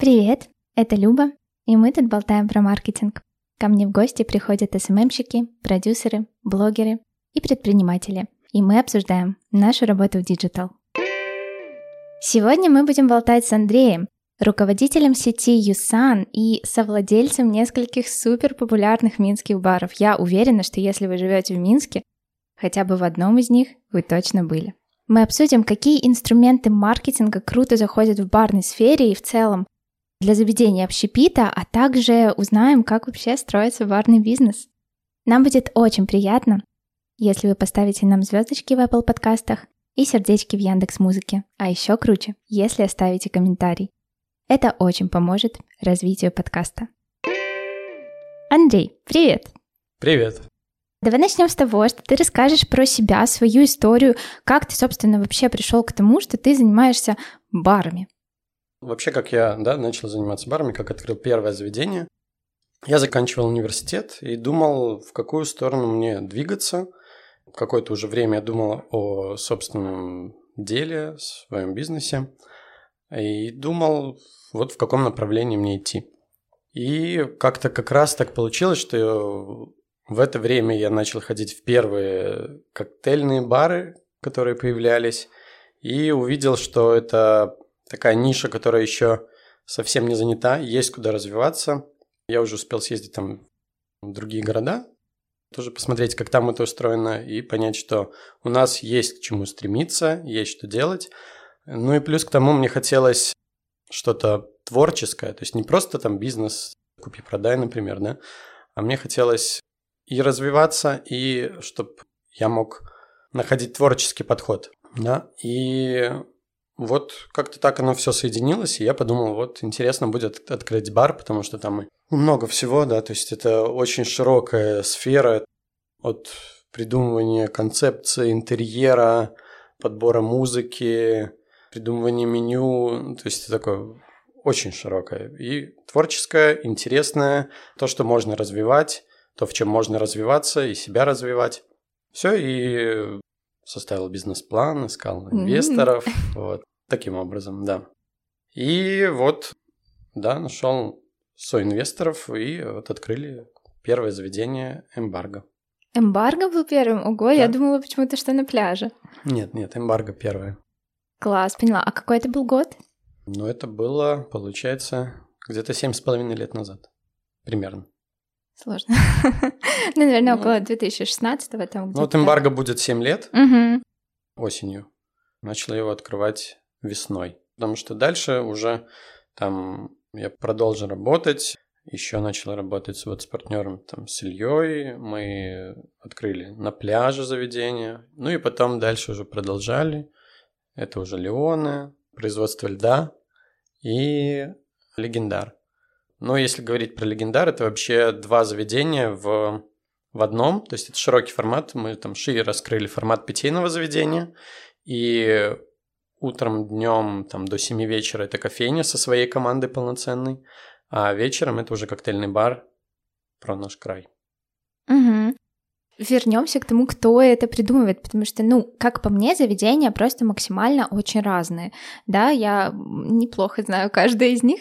Привет, это Люба, и мы тут болтаем про маркетинг. Ко мне в гости приходят СММщики, продюсеры, блогеры и предприниматели, и мы обсуждаем нашу работу в диджитал. Сегодня мы будем болтать с Андреем, руководителем сети U-SUN и совладельцем нескольких суперпопулярных минских баров. Я уверена, что если вы живете в Минске, хотя бы в одном из них вы точно были. Мы обсудим, какие инструменты маркетинга круто заходят в барной сфере и в целом для заведения общепита, а также узнаем, как вообще строится барный бизнес. Нам будет очень приятно, если вы поставите нам звездочки в Apple подкастах и сердечки в Яндекс.Музыке, а еще круче, если оставите комментарий. Это очень поможет развитию подкаста. Андрей, привет! Привет! Давай начнем с того, что ты расскажешь про себя, свою историю, как ты, собственно, вообще пришел к тому, что ты занимаешься барами. Вообще, как я начал заниматься барами, как открыл первое заведение, я заканчивал университет и думал, в какую сторону мне двигаться. Какое-то уже время я думал о собственном деле, своем бизнесе. И думал, вот в каком направлении мне идти. И как-то как раз так получилось, что в это время я начал ходить в первые коктейльные бары, которые появлялись, и увидел, что это такая ниша, которая еще совсем не занята, есть куда развиваться. Я уже успел съездить там в другие города, тоже посмотреть, как там это устроено, и понять, что у нас есть к чему стремиться, есть что делать. Ну и плюс к тому мне хотелось что-то творческое, то есть не просто там бизнес, купи-продай, например, а мне хотелось и развиваться, и чтобы я мог находить творческий подход, И вот как-то так оно все соединилось, и я подумал, вот интересно будет открыть бар, потому что там много всего, то есть это очень широкая сфера от придумывания концепции, интерьера, подбора музыки, придумывание меню, то есть такое очень широкое и творческое, интересное, то, что можно развивать, то, в чем можно развиваться и себя развивать. Все, и составил бизнес-план, искал инвесторов, вот таким образом, И вот, нашел соинвесторов, и вот открыли первое заведение «Эмбарго». «Эмбарго» был первым? Ого, да. Я думала почему-то, что на пляже. Нет, «Эмбарго» первое. Класс, поняла. А какой это был год? Это было, получается, где-то 7,5 лет назад. Примерно. Сложно. Наверное, около 2016-го там где-то. «Эмбарго» будет 7 лет осенью. Начал его открывать весной. Потому что дальше уже там я продолжил работать. Еще начал работать вот с партнером, там, с Ильей. Мы открыли на пляже заведение. И потом дальше уже продолжали. Это уже Леоне, производство льда и Легендар. Но если говорить про Легендар, это вообще два заведения в одном. То есть это широкий формат. Мы там шире раскрыли формат питейного заведения. И утром, днем там, до 7 вечера это кофейня со своей командой полноценной. А вечером это уже коктейльный бар про наш край. Угу. Вернемся к тому, кто это придумывает, потому что, как по мне, заведения просто максимально очень разные, я неплохо знаю каждое из них,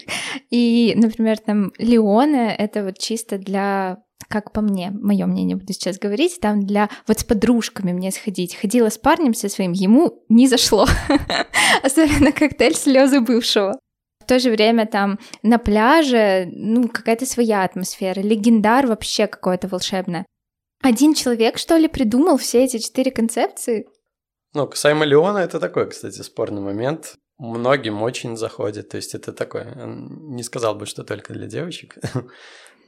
и, например, там Леоне, это вот чисто для, как по мне, мое мнение буду сейчас говорить, там для, вот с подружками мне сходить, ходила с парнем со своим, ему не зашло, особенно коктейль «Слезы бывшего». В то же время там на пляже, какая-то своя атмосфера, Легендар вообще какое-то волшебное. Один человек, что ли, придумал все эти 4 концепции? Касаемо Леона, это такой, кстати, спорный момент. Многим очень заходит, то есть это такое, не сказал бы, что только для девочек,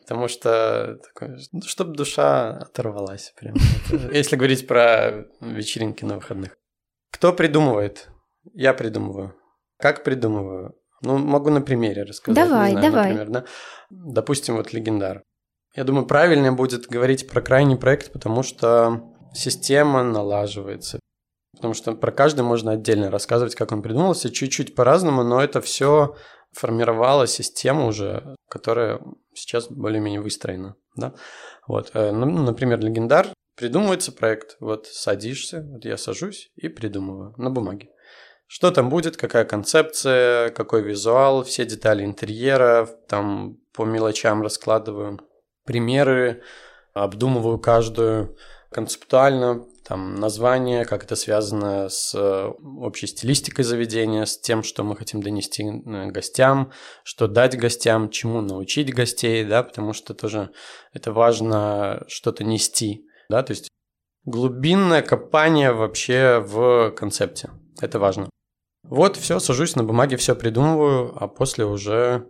потому что такое, чтобы душа оторвалась прям, если говорить про вечеринки на выходных. Кто придумывает? Я придумываю. Как придумываю? Могу на примере рассказать. Давай. Например, допустим, вот Легендар. Я думаю, правильнее будет говорить про крайний проект, потому что система налаживается. Потому что про каждый можно отдельно рассказывать, как он придумался, чуть-чуть по-разному, но это все формировало систему уже, которая сейчас более-менее выстроена. Например, Легендар. Придумывается проект. Садишься, я сажусь и придумываю на бумаге. Что там будет, какая концепция, какой визуал, все детали интерьера, там по мелочам раскладываю примеры, обдумываю каждую концептуально, там название, как это связано с общей стилистикой заведения, с тем, что мы хотим донести гостям, что дать гостям, чему научить гостей, да, потому что тоже это важно что-то нести, да, то есть глубинное копание вообще в концепте, это важно. Вот все, сажусь на бумаге, все придумываю, а после уже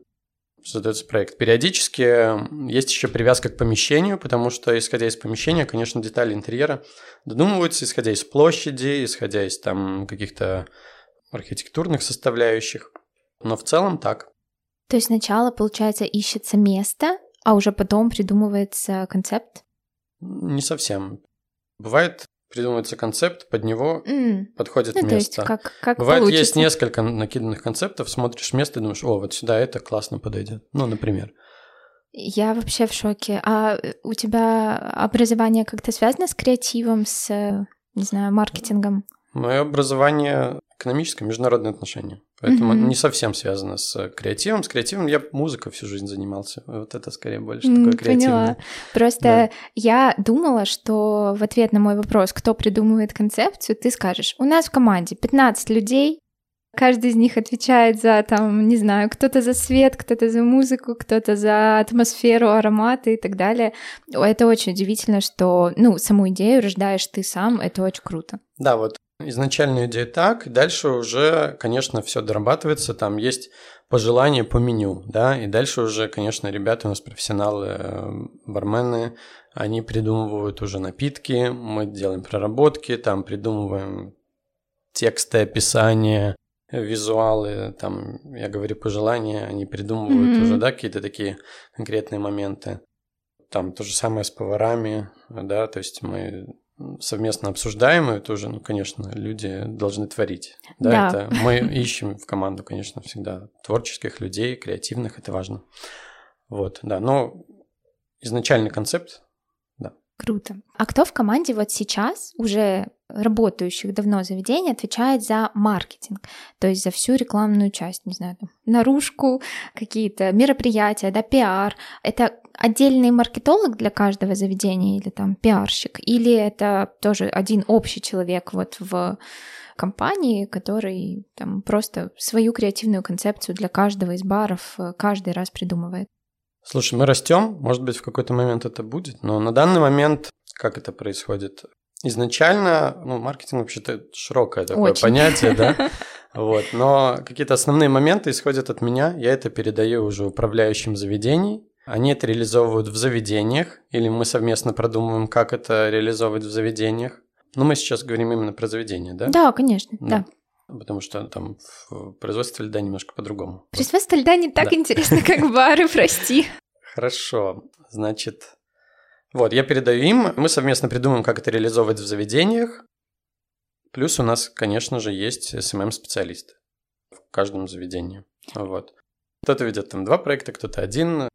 создается проект. Периодически есть еще привязка к помещению, потому что, исходя из помещения, конечно, детали интерьера додумываются, исходя из площади, исходя из там каких-то архитектурных составляющих, но в целом так. То есть сначала, получается, ищется место, а уже потом придумывается концепт? Не совсем. Бывает, придумывается концепт, под него подходит место. То есть как бывает, получится. Есть несколько накиданных концептов, смотришь место и думаешь, о, вот сюда это классно подойдет. Ну, например. Я вообще в шоке. А у тебя образование как-то связано с креативом, с, не знаю, маркетингом? Мое образование экономическое, международные отношения. Поэтому не совсем связано с креативом. С креативом я музыкой всю жизнь занимался. Вот это скорее больше такое креативное. Поняла. Просто да. Я думала, что в ответ на мой вопрос, кто придумывает концепцию, ты скажешь, у нас в команде 15 людей, каждый из них отвечает за, там, не знаю, кто-то за свет, кто-то за музыку, кто-то за атмосферу, ароматы и так далее. Это очень удивительно, что, ну, саму идею рождаешь ты сам, это очень круто. Да, вот. Изначальная идея так, дальше уже, конечно, все дорабатывается, там есть пожелания по меню, да, и дальше уже, конечно, ребята у нас профессионалы, бармены, они придумывают уже напитки, мы делаем проработки, там придумываем тексты, описания, визуалы, там, я говорю, пожелания, они придумывают уже, да, какие-то такие конкретные моменты. Там то же самое с поварами, да, то есть мы совместно обсуждаем, и тоже, ну, конечно, люди должны творить. Да. Это мы ищем в команду, конечно, всегда творческих людей, креативных, это важно. Вот, да, но изначальный концепт, да. Круто. А кто в команде вот сейчас, уже работающих давно заведений, отвечает за маркетинг, то есть за всю рекламную часть, не знаю, там, наружку, какие-то мероприятия, да, пиар, это отдельный маркетолог для каждого заведения или там пиарщик, или это тоже один общий человек вот в компании, который там просто свою креативную концепцию для каждого из баров каждый раз придумывает? Слушай, мы растем, может быть, в какой-то момент это будет, но на данный момент как это происходит? Изначально, ну, маркетинг вообще-то широкое такое понятие, да, вот, но какие-то основные моменты исходят от меня, я это передаю уже управляющим заведений, они это реализовывают в заведениях, или мы совместно продумываем, как это реализовывать в заведениях, но мы сейчас говорим именно про заведения, да? Да, конечно, да. Потому что там производство льда немножко по-другому. Производство льда не так интересно, как бары, прости. Хорошо, значит... Вот, я передаю им, мы совместно придумаем, как это реализовывать в заведениях. Плюс у нас, конечно же, есть SMM-специалисты в каждом заведении. Вот. Кто-то ведет там два проекта, кто-то один,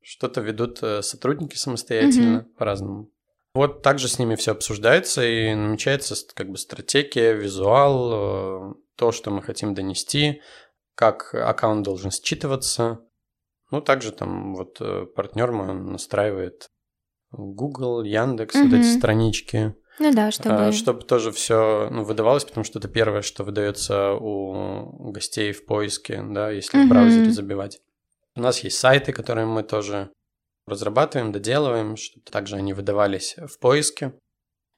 что-то ведут сотрудники самостоятельно, по-разному. Вот также с ними все обсуждается и намечается как бы стратегия, визуал, то, что мы хотим донести, как аккаунт должен считываться. Ну, также там вот партнер мой настраивает Google, Яндекс, вот эти странички. Ну да, чтобы тоже все, ну, выдавалось, потому что это первое, что выдается у гостей в поиске, да, если в браузере забивать. У нас есть сайты, которые мы тоже разрабатываем, доделываем, чтобы также они выдавались в поиске.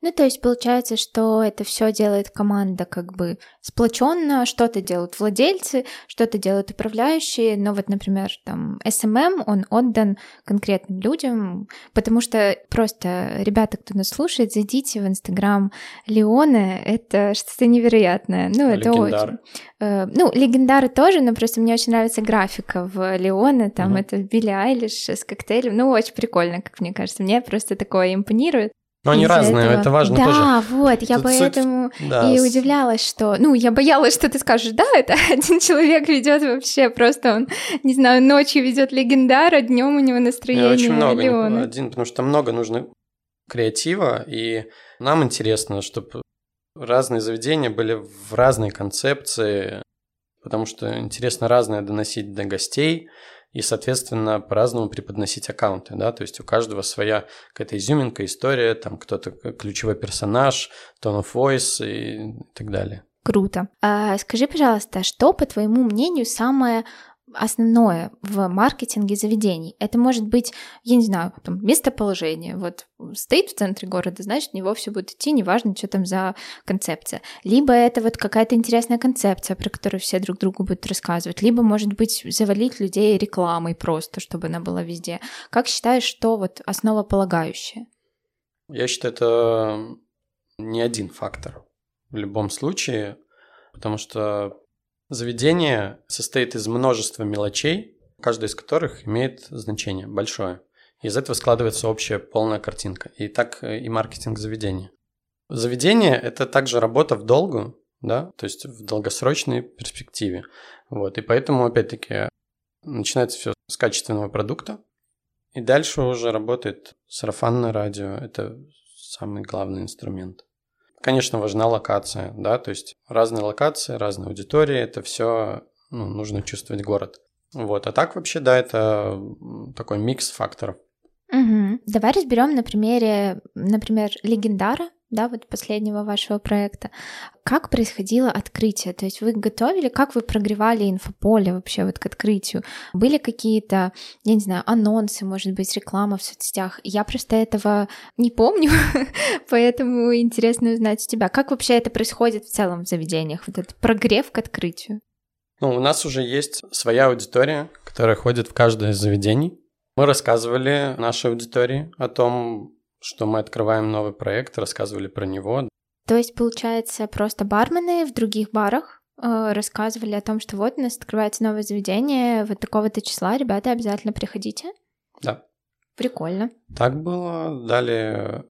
Ну, то есть получается, что это все делает команда как бы сплоченно, что-то делают владельцы, что-то делают управляющие, но вот, например, там SMM, он отдан конкретным людям, потому что просто, ребята, кто нас слушает, зайдите в Инстаграм Леоне, это что-то невероятное. Ну, Легендар. Это очень... Ну, Легендары тоже, но просто мне очень нравится графика в Леоне, там это Билли Айлиш с коктейлем, ну, очень прикольно, как мне кажется, мне просто такое импонирует. Но они разные, этого. Это важно, да, тоже. Да, вот, я поэтому и удивлялась, что... Ну, я боялась, что ты скажешь, да, это один человек ведет вообще, просто он, не знаю, ночью ведет Легендар, а днем у него настроение Леона. Очень много, Леона. Один, потому что много нужно креатива, и нам интересно, чтобы разные заведения были в разной концепции, потому что интересно разное доносить до гостей и, соответственно, по-разному преподносить аккаунты, да, то есть у каждого своя какая-то изюминка, история, там кто-то ключевой персонаж, tone of voice и так далее. Круто. А скажи, пожалуйста, что, по твоему мнению, самое основное в маркетинге заведений? Это может быть, я не знаю, там, местоположение. Вот стоит в центре города, значит, в него все будет идти, неважно, что там за концепция. Либо это вот какая-то интересная концепция, про которую все друг другу будут рассказывать. Либо, может быть, завалить людей рекламой просто, чтобы она была везде. Как считаешь, что вот основополагающее? Я считаю, это не один фактор в любом случае, потому что заведение состоит из множества мелочей, каждая из которых имеет значение большое. Из этого складывается общая полная картинка. И так и маркетинг заведения. Заведение – это также работа вдолгу, да, то есть в долгосрочной перспективе. Вот. И поэтому, опять-таки, начинается все с качественного продукта. И дальше уже работает сарафанное радио. Это самый главный инструмент. Конечно, важна локация, да, то есть разные локации, разные аудитории, это все, ну, нужно чувствовать город. Вот, а так вообще, да, это такой микс факторов. Угу. Давай разберем на примере, например, Легендара, да, вот последнего вашего проекта. Как происходило открытие? То есть вы готовили, как вы прогревали инфополе вообще вот к открытию? Были какие-то, я не знаю, анонсы, может быть, реклама в соцсетях? Я просто этого не помню, поэтому интересно узнать у тебя. Как вообще это происходит в целом в заведениях, вот этот прогрев к открытию? Ну, у нас уже есть своя аудитория, которая ходит в каждое из заведений. Мы рассказывали нашей аудитории о том, что мы открываем новый проект, рассказывали про него. То есть, получается, просто бармены в других барах рассказывали о том, что вот у нас открывается новое заведение, вот такого-то числа, ребята, обязательно приходите? Да. Прикольно. Так было. Далее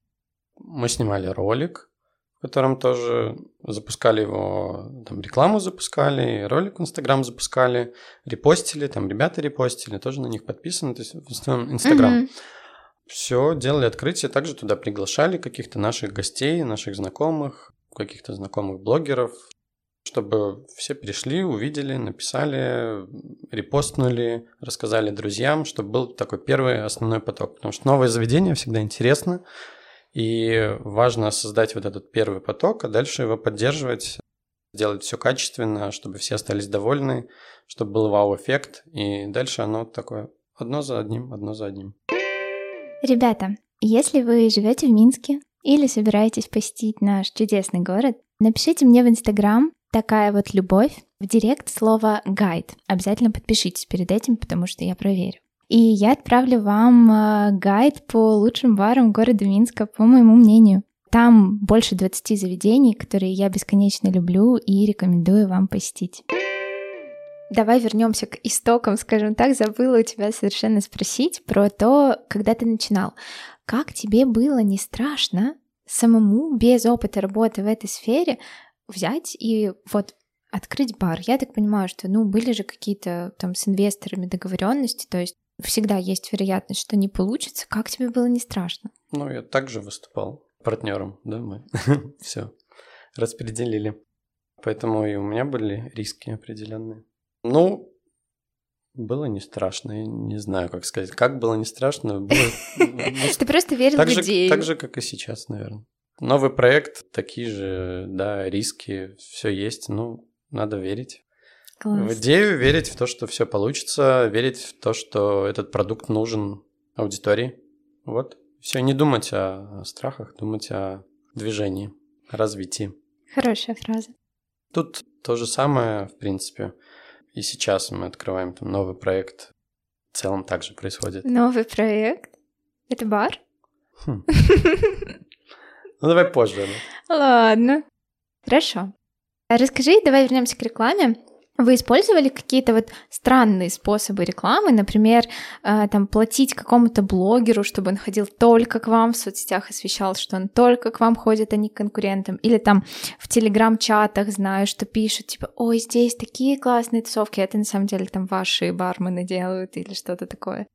мы снимали ролик, в котором тоже запускали его, там рекламу запускали, ролик в Инстаграм запускали, репостили, там ребята репостили, тоже на них подписаны, то есть в основном Инстаграм. Все, делали открытие, также туда приглашали каких-то наших гостей, наших знакомых, каких-то знакомых блогеров, чтобы все пришли, увидели, написали, репостнули, рассказали друзьям, чтобы был такой первый основной поток. Потому что новое заведение всегда интересно, и важно создать вот этот первый поток, а дальше его поддерживать, делать все качественно, чтобы все остались довольны, чтобы был вау-эффект, и дальше оно такое одно за одним, одно за одним. Ребята, если вы живете в Минске или собираетесь посетить наш чудесный город, напишите мне в Инстаграм «Такая вот любовь» в директ слово «гайд». Обязательно подпишитесь перед этим, потому что я проверю. И я отправлю вам гайд по лучшим барам города Минска, по моему мнению. Там больше 20 заведений, которые я бесконечно люблю и рекомендую вам посетить. Давай вернемся к истокам, скажем так. Забыла у тебя совершенно спросить про то, когда ты начинал. Как тебе было не страшно самому, без опыта работы в этой сфере, взять и вот открыть бар? Я так понимаю, что, ну, были же какие-то там с инвесторами договоренности, то есть всегда есть вероятность, что не получится. Как тебе было не страшно? Ну, я также выступал партнером, да, мы все распределили. Поэтому и у меня были риски определенные. Ну, было не страшно, я не знаю, как сказать. Как было не страшно? Ты просто верил в идею. Так же, как и сейчас, наверное. Новый проект, такие же, да, риски, все есть, ну, надо верить. В идею, верить в то, что все получится, верить в то, что этот продукт нужен аудитории. Вот. Все, не думать о страхах, думать о движении, о развитии. Хорошая фраза. Тут то же самое, в принципе. И сейчас мы открываем там новый проект. В целом так же происходит. Новый проект? Это бар? Ну, давай позже. Ладно. Хорошо. Расскажи, давай вернемся к рекламе. Вы использовали какие-то вот странные способы рекламы, например, там платить какому-то блогеру, чтобы он ходил только к вам в соцсетях, освещал, что он только к вам ходит, а не к конкурентам, или там в телеграм-чатах, знаю, что пишут, типа, ой, здесь такие классные тусовки, это на самом деле там ваши бармены делают или что-то такое.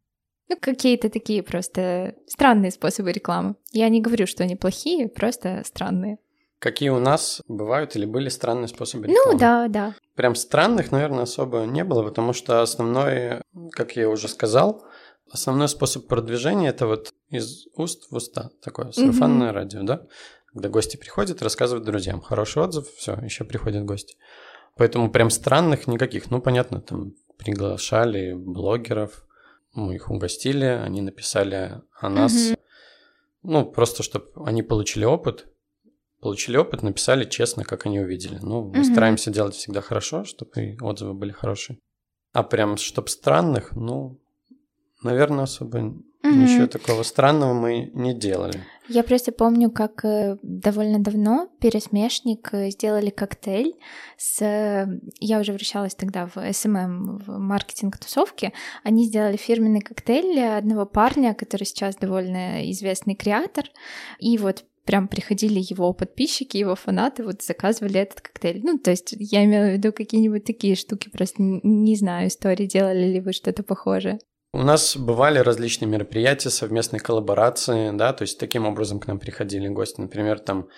Ну, какие-то такие просто странные способы рекламы. Я не говорю, что они плохие, просто странные. Какие у нас бывают или были странные способы рекламы? Ну да, да. Прям странных, наверное, особо не было, потому что основной, как я уже сказал, основной способ продвижения – это вот из уст в уста, такое сарафанное радио, да? Когда гости приходят, рассказывают друзьям. Хороший отзыв, все, еще приходят гости. Поэтому прям странных никаких. Ну, понятно, там приглашали блогеров, мы их угостили, они написали о нас. Ну, просто чтобы они получили опыт, написали честно, как они увидели. Ну, мы стараемся делать всегда хорошо, чтобы и отзывы были хорошие. А прям чтоб странных, ну, наверное, особо ничего такого странного мы не делали. Я просто помню, как довольно давно Пересмешник сделали коктейль с... Я уже вращалась тогда в SMM, в маркетинг-тусовке. Они сделали фирменный коктейль одного парня, который сейчас довольно известный креатор. И вот прям приходили его подписчики, его фанаты, вот заказывали этот коктейль. Ну, то есть я имела в виду какие-нибудь такие штуки, просто не знаю, истории, делали ли вы что-то похожее. У нас бывали различные мероприятия, совместные коллаборации, да, то есть таким образом к нам приходили гости. Например, там,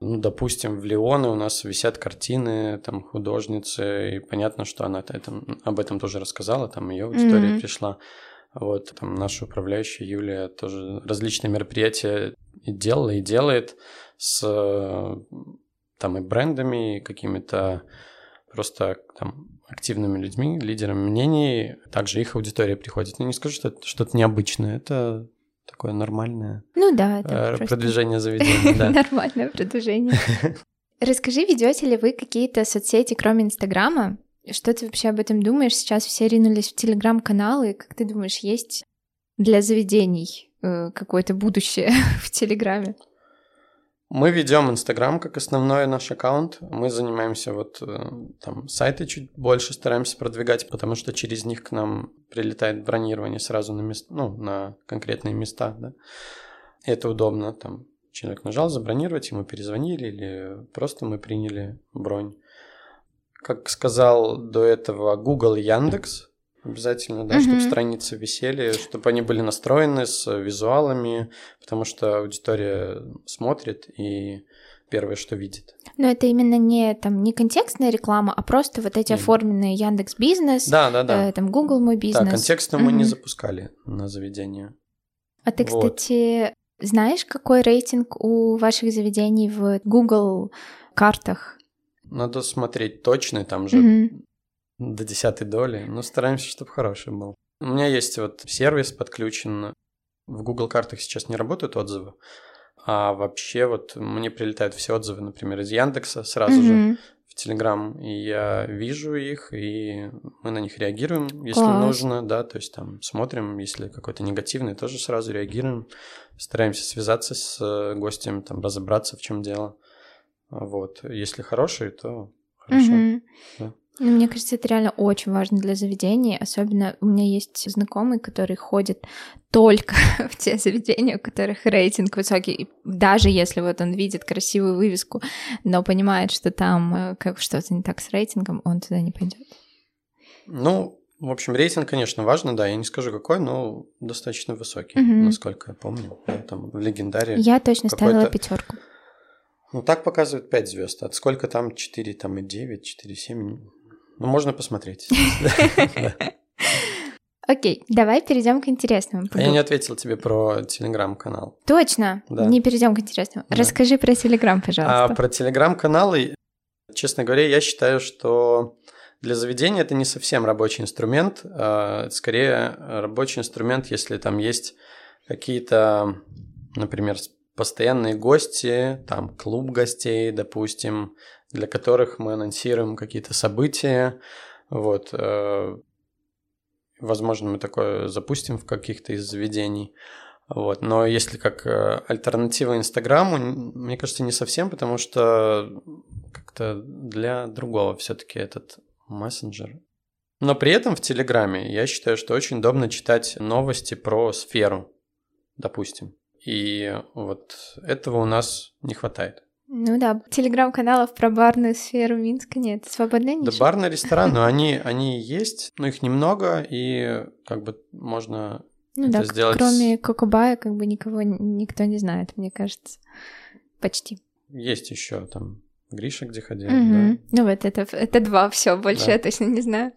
ну, допустим, в Леоне у нас висят картины, там, художницы, и понятно, что она об этом тоже рассказала, там ее аудитория пришла. Вот, там наша управляющая Юлия тоже различные мероприятия делала и делает с там и брендами, и какими-то просто там активными людьми, лидерами мнений. Также их аудитория приходит. Я не скажу, что это что-то необычное, это такое нормальное продвижение заведения. Нормальное продвижение. Расскажи, ведете ли вы какие-то соцсети, кроме Инстаграма? Что ты вообще об этом думаешь? Сейчас все ринулись в телеграм-каналы. Как ты думаешь, есть для заведений какое-то будущее в телеграме? Мы ведем Инстаграм как основной наш аккаунт. Мы занимаемся вот там сайты чуть больше стараемся продвигать, потому что через них к нам прилетает бронирование сразу на места, ну, на конкретные места, да. Это удобно. Там человек нажал забронировать, ему перезвонили, или просто мы приняли бронь. Как сказал до этого, Google и Яндекс обязательно, да, чтобы страницы висели, чтобы они были настроены с визуалами, потому что аудитория смотрит и первое, что видит. Но это именно не, там, не контекстная реклама, а просто вот эти оформленные Яндекс.Бизнес, там Google Мой Бизнес. Да, контекстно мы не запускали на заведение. А ты, кстати, знаешь, какой рейтинг у ваших заведений в Google картах? Надо смотреть точно, там же до 10 доли, но стараемся, чтобы хороший был. У меня есть вот сервис подключен, в Google картах сейчас не работают отзывы, а вообще вот мне прилетают все отзывы, например, из Яндекса сразу же в Телеграм, и я вижу их, и мы на них реагируем, если нужно, да, то есть там смотрим, если какой-то негативный, тоже сразу реагируем, стараемся связаться с гостем, там разобраться, в чем дело. Вот, если хороший, то хорошо. Да. Ну, мне кажется, это реально очень важно для заведений. Особенно у меня есть знакомые, которые ходят только в те заведения, у которых рейтинг высокий. И даже если вот он видит красивую вывеску, но понимает, что там как что-то не так с рейтингом, он туда не пойдет. Ну, в общем, рейтинг, конечно, важно, да, я не скажу какой, но достаточно высокий, насколько я помню. Там в Легендаре. Я точно ставила 5. Ну, так показывают 5 звезд. От сколько там? 4, там и 9, 4, 7. Ну, можно посмотреть. Окей, давай перейдем к интересному. Я не ответил тебе про телеграм-канал. Точно, не перейдем к интересному. Расскажи про телеграм, пожалуйста. Про телеграм-каналы, честно говоря, я считаю, что для заведения это не совсем рабочий инструмент. Скорее, рабочий инструмент, если там есть какие-то, например, постоянные гости, там клуб гостей, допустим, для которых мы анонсируем какие-то события. Вот, возможно, мы такое запустим в каких-то из заведений. Вот, но если как альтернатива Инстаграму, мне кажется, не совсем, потому что как-то для другого все-таки этот мессенджер. Но при этом в Телеграме я считаю, что очень удобно читать новости про сферу, допустим. И вот этого у нас не хватает. Ну да, телеграм-каналов про барную сферу Минска нет. Свободная ниша. Да, барные рестораны, они есть, но их немного, и как бы можно это сделать... Ну да, кроме Kokobaya как бы никого, никто не знает, мне кажется. Почти. Есть еще там Гриша, где ходил. Да? Ну вот это два, все, больше да. Я точно не знаю.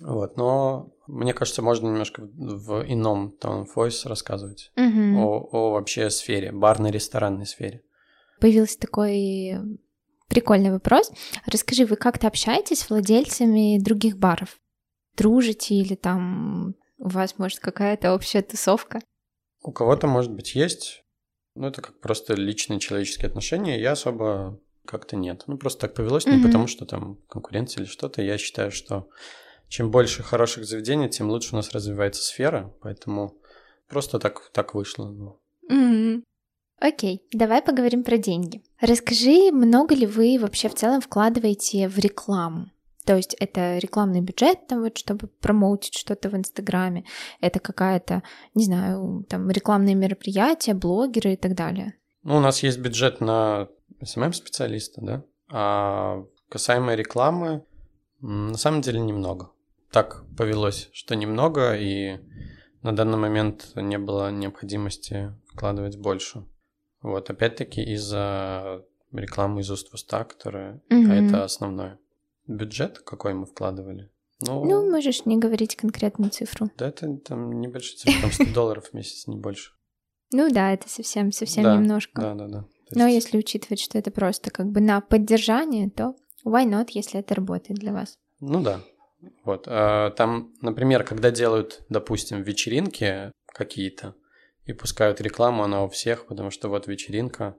Вот, но мне кажется, можно немножко в ином tone of voice рассказывать о вообще сфере, барной-ресторанной сфере. Появился такой прикольный вопрос. Расскажи, вы как-то общаетесь с владельцами других баров? Дружите или там у вас, может, какая-то общая тусовка? У кого-то, может быть, есть. Ну, это как просто личные человеческие отношения. Я особо как-то нет. Ну, просто так повелось, не потому что там конкуренция или что-то. Я считаю, что чем больше хороших заведений, тем лучше у нас развивается сфера. Поэтому просто так вышло. Окей, давай поговорим про деньги. Расскажи, много ли вы вообще в целом вкладываете в рекламу? То есть это рекламный бюджет, там вот, чтобы промоутить что-то в Инстаграме, это какая-то, не знаю, там рекламные мероприятия, блогеры и так далее. Ну, у нас есть бюджет на СММ-специалиста, да? А касаемо рекламы, на самом деле немного. Так повелось, что немного, и на данный момент не было необходимости вкладывать больше. Вот, опять-таки, из-за рекламы из уст в уста, которая... А это основное. Бюджет, какой мы вкладывали? Ну, можешь не говорить конкретную цифру. Да, это там небольшая цифра, там $100 в месяц, не больше. Ну да, это совсем немножко. Да. Но если учитывать, что это просто как бы на поддержание, то why not, если это работает для вас? Ну да. Вот. Там, например, когда делают, допустим, вечеринки какие-то, и пускают рекламу, она у всех, потому что вот вечеринка,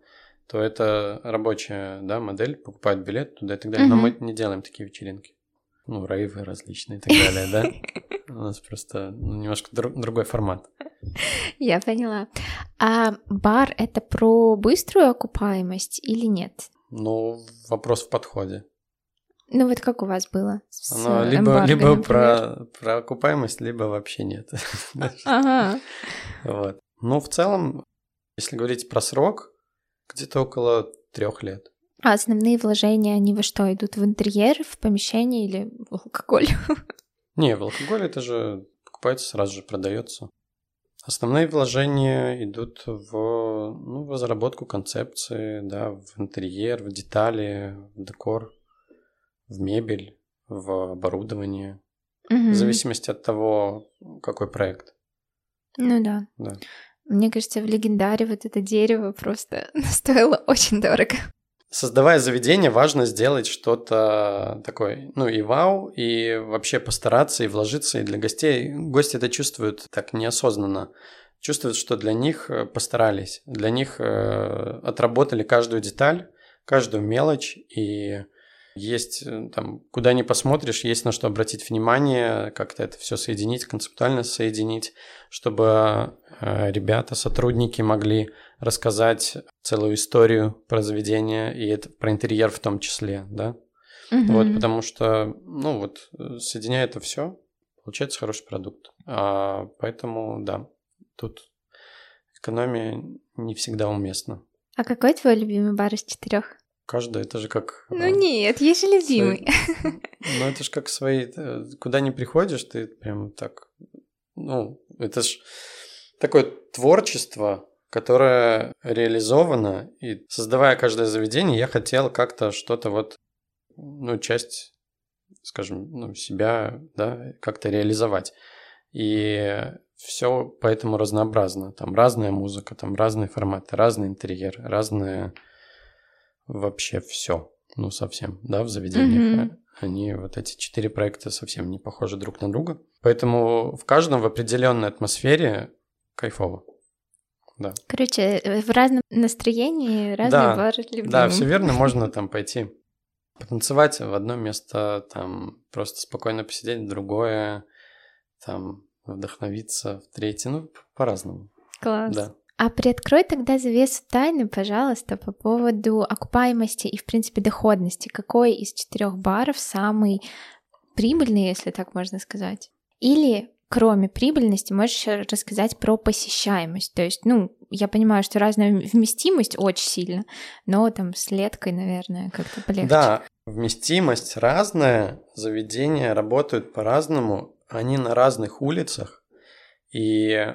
то это рабочая, да, модель, покупают билет туда и так далее. Но мы не делаем такие вечеринки. Ну, рейвы различные и так далее, да? У нас просто немножко другой формат. Я поняла. А бар — это про быструю окупаемость или нет? Ну, вопрос в подходе. Ну, вот как у вас было с Эмбарго, либо про окупаемость, либо вообще нет. Ага. Вот. Ну, в целом, если говорить про срок, где-то около 3 лет. А основные вложения, они во что, идут? В интерьер, в помещение или в алкоголь? Не, в алкоголь это же покупается, сразу же продается. Основные вложения идут в разработку концепции, да, в интерьер, в детали, в декор, в мебель, в оборудование. В зависимости от того, какой проект. Ну да. Да. Мне кажется, в Легендаре вот это дерево просто стоило очень дорого. Создавая заведение, важно сделать что-то такое, ну и вау, и вообще постараться, и вложиться, и для гостей. Гости это чувствуют так неосознанно. Чувствуют, что для них постарались, для них отработали каждую деталь, каждую мелочь, и есть там, куда ни посмотришь, есть на что обратить внимание, как-то это все соединить, концептуально соединить, чтобы ребята, сотрудники могли рассказать целую историю про заведение и это, про интерьер в том числе, да? Вот, потому что, ну вот, соединяя это все, получается хороший продукт. Поэтому, да, тут экономия не всегда уместна. А какой твой любимый бар из 4? Каждый, это же как... Ну нет, есть же любимый. Ну это же как свои... Куда не приходишь, ты прям так... Ну, это же такое творчество, которое реализовано, и создавая каждое заведение, я хотел как-то что-то вот, ну, часть, скажем, ну, себя, да, как-то реализовать. И все поэтому разнообразно. Там разная музыка, там разные форматы, разный интерьер, разные... Вообще все, ну совсем, да, в заведениях. Они, вот эти 4 проекта, совсем не похожи друг на друга. Поэтому в каждом в определенной атмосфере кайфово, да. Короче, в разном настроении разный бар любимый. Да, все верно, можно там пойти потанцевать в одно место, там просто спокойно посидеть в другое, там вдохновиться в третье, ну по-разному. Класс. Да. А приоткрой тогда завесу тайны, пожалуйста, по поводу окупаемости и, в принципе, доходности. Какой из 4 баров самый прибыльный, если так можно сказать? Или, кроме прибыльности, можешь еще рассказать про посещаемость? То есть, ну, я понимаю, что разная вместимость очень сильно, но там с леткой, наверное, как-то полегче. Да, вместимость разная, заведения работают по-разному, они на разных улицах, и...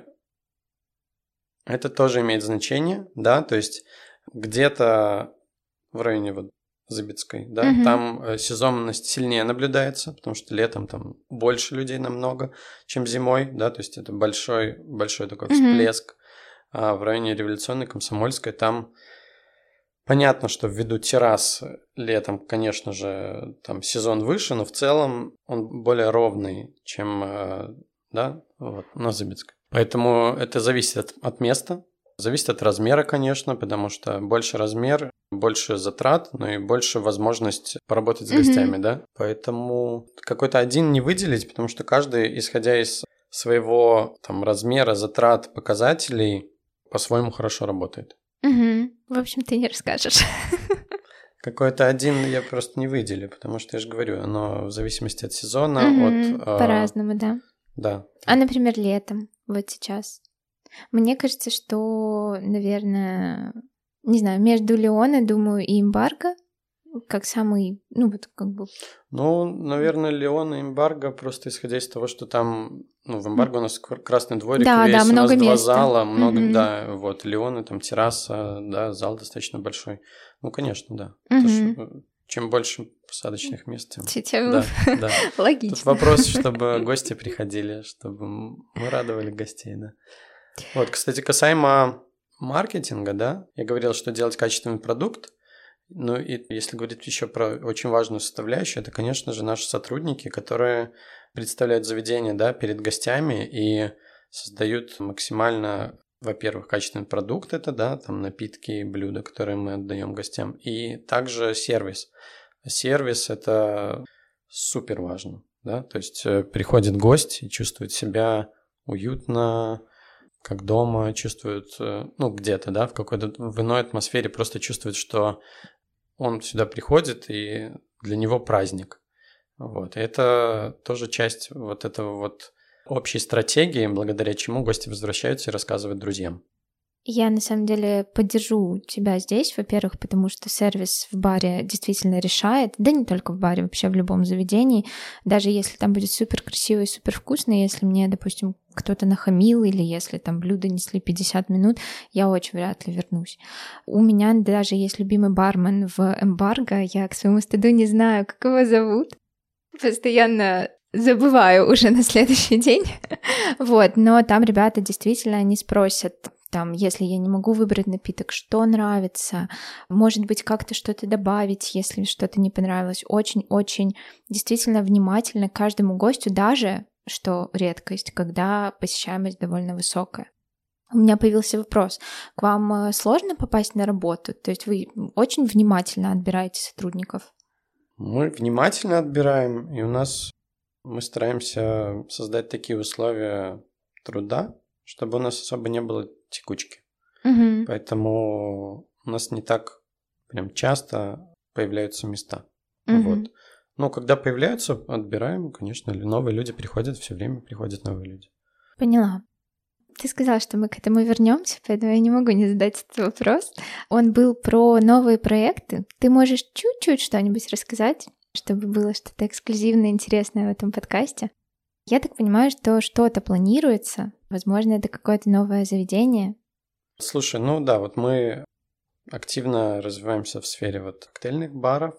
Это тоже имеет значение, да, то есть где-то в районе вот Zybickaya, да, угу. Там сезонность сильнее наблюдается, потому что летом там больше людей намного, чем зимой, да, то есть это большой такой всплеск. Угу. А в районе Революционной, Комсомольской, там понятно, что ввиду террас летом, конечно же, там сезон выше, но в целом он более ровный, чем, да, вот, на Zybickaya. Поэтому это зависит от места, зависит от размера, конечно, потому что больше размер, больше затрат, но и больше возможность поработать с гостями, да. Поэтому какой-то один не выделить, потому что каждый, исходя из своего там размера, затрат, показателей, по-своему хорошо работает. Угу. В общем, ты не расскажешь. Какой-то один я просто не выделю, потому что я же говорю, оно в зависимости от сезона, угу, от... По-разному, да. Да. А, например, летом, вот сейчас. Мне кажется, что, наверное, не знаю, между Леоне, думаю, и Эмбарго, как самый, ну, вот как бы... Ну, наверное, Леон и Эмбарго, просто исходя из того, что там, ну, в Эмбарго у нас Красный Дворик, да, весь, да, много у нас места. 2 зала, много, да, вот, Леоны, там терраса, да, зал достаточно большой. Ну, конечно, да. Потому что, чем больше посадочных мест, тем... Да, да. Логично. Тут вопрос, чтобы гости приходили, чтобы мы радовали гостей, да. Вот, кстати, касаемо маркетинга, да, я говорил, что делать качественный продукт. Ну и если говорить еще про очень важную составляющую, это, конечно же, наши сотрудники, которые представляют заведение, да, перед гостями и создают максимально, во-первых, качественный продукт, это, да, там напитки, блюда, которые мы отдаем гостям, и также сервис. Сервис – это супер важно, да, то есть приходит гость и чувствует себя уютно, как дома, чувствует, ну, где-то, да, в какой-то в иной атмосфере, просто чувствует, что он сюда приходит, и для него праздник. Вот. И это тоже часть вот этого вот общей стратегии, благодаря чему гости возвращаются и рассказывают друзьям. Я, на самом деле, поддержу тебя здесь, во-первых, потому что сервис в баре действительно решает, да не только в баре, вообще в любом заведении, даже если там будет супер красиво и супер вкусно, если мне, допустим, кто-то нахамил или если там блюдо несли 50 минут, я очень вряд ли вернусь. У меня даже есть любимый бармен в Эмбарго, я к своему стыду не знаю, как его зовут, постоянно... забываю уже на следующий день, вот, но там ребята действительно, они спросят, там, если я не могу выбрать напиток, что нравится, может быть, как-то что-то добавить, если что-то не понравилось, очень-очень действительно внимательно к каждому гостю, даже, что редкость, когда посещаемость довольно высокая. У меня появился вопрос, к вам сложно попасть на работу, то есть вы очень внимательно отбираете сотрудников? Мы внимательно отбираем, и у нас... Мы стараемся создать такие условия труда, чтобы у нас особо не было текучки. Угу. Поэтому у нас не так прям часто появляются места. Угу. Вот. Но когда появляются, отбираем, конечно, новые люди приходят, все время приходят новые люди. Поняла. Ты сказала, что мы к этому вернемся, поэтому я не могу не задать этот вопрос. Он был про новые проекты. Ты можешь чуть-чуть что-нибудь рассказать, чтобы было что-то эксклюзивное, интересное в этом подкасте? Я так понимаю, что что-то планируется. Возможно, это какое-то новое заведение. Слушай, ну да, вот мы активно развиваемся в сфере вот коктейльных баров.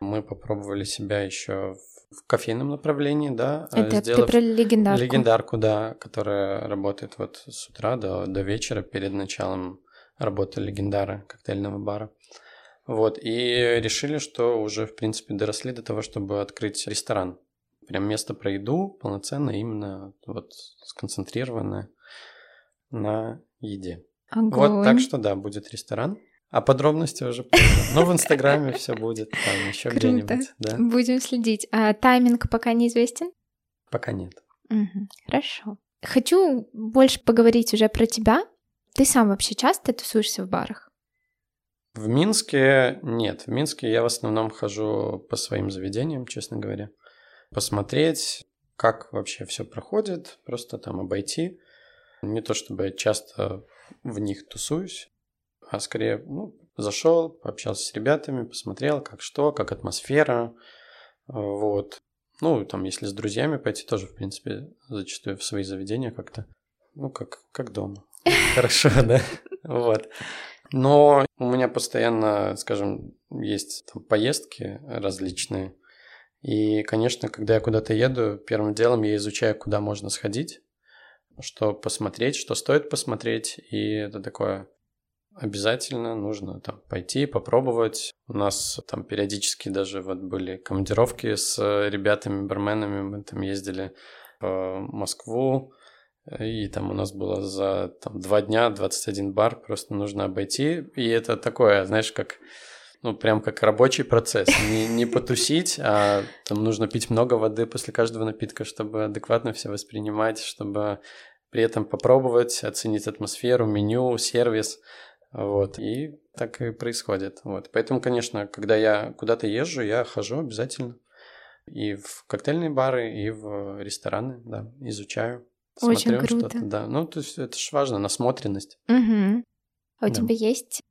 Мы попробовали себя еще в кофейном направлении, да. Это ты про легендарку? Легендарку, да, которая работает вот с утра до вечера перед началом работы легендара коктейльного бара. Вот, и решили, что уже, в принципе, доросли до того, чтобы открыть ресторан. Прям место про еду полноценное, именно вот сконцентрированное на еде. Огонь. Вот, так что, да, будет ресторан. А подробности уже позже. Но в Инстаграме все будет, там еще где-нибудь. Будем следить. А тайминг пока неизвестен? Пока нет. Хорошо. Хочу больше поговорить уже про тебя. Ты сам вообще часто тусуешься в барах? В Минске нет. В Минске я в основном хожу по своим заведениям, честно говоря. Посмотреть, как вообще все проходит, просто там обойти. Не то чтобы я часто в них тусуюсь, а скорее, ну, зашел, пообщался с ребятами, посмотрел, как что, как атмосфера. Вот. Ну, там, если с друзьями пойти, тоже, в принципе, зачастую в свои заведения как-то, ну, как дома. Хорошо, да? Вот. Но у меня постоянно, скажем, есть там поездки различные. И, конечно, когда я куда-то еду, первым делом я изучаю, куда можно сходить, что посмотреть, что стоит посмотреть. И это такое обязательно нужно там пойти, попробовать. У нас там периодически даже вот были командировки с ребятами, барменами. Мы там ездили в Москву. И там у нас было за там, 2 дня 21 бар, просто нужно обойти. И это такое, знаешь, как, ну, прям как рабочий процесс. Не потусить, а там нужно пить много воды после каждого напитка, чтобы адекватно все воспринимать, чтобы при этом попробовать, оценить атмосферу, меню, сервис. Вот, и так и происходит. Вот. Поэтому, конечно, когда я куда-то езжу, я хожу обязательно и в коктейльные бары, и в рестораны, да, изучаю. Смотрю. Очень круто. Да. Ну, то есть это же важно, насмотренность. Угу. А у тебя есть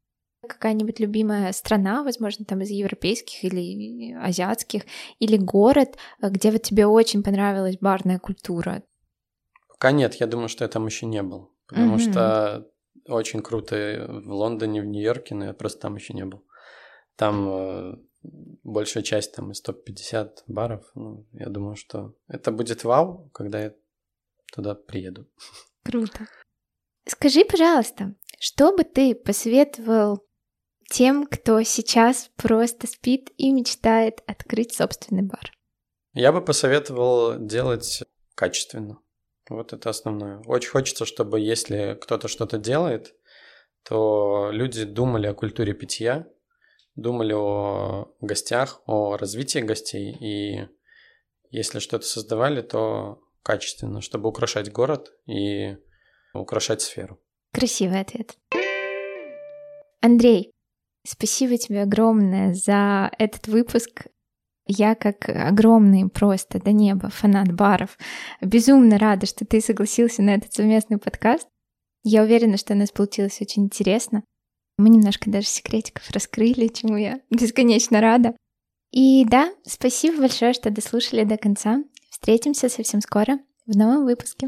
какая-нибудь любимая страна, возможно, там из европейских или азиатских, или город, где вот тебе очень понравилась барная культура? Пока нет, я думаю, что я там еще не был, потому что очень круто в Лондоне, в Нью-Йорке, но я просто там еще не был. Там большая часть там из топ-50 баров, ну, я думаю, что это будет вау, когда я туда приеду. Круто. Скажи, пожалуйста, что бы ты посоветовал тем, кто сейчас просто спит и мечтает открыть собственный бар? Я бы посоветовал делать качественно. Вот это основное. Очень хочется, чтобы если кто-то что-то делает, то люди думали о культуре питья, думали о гостях, о развитии гостей. И если что-то создавали, то качественно, чтобы украшать город и украшать сферу. Красивый ответ. Андрей, спасибо тебе огромное за этот выпуск. Я, как огромный просто до неба фанат баров, безумно рада, что ты согласился на этот совместный подкаст. Я уверена, что у нас получилось очень интересно. Мы немножко даже секретиков раскрыли, чему я бесконечно рада. И да, спасибо большое, что дослушали до конца. Встретимся совсем скоро в новом выпуске.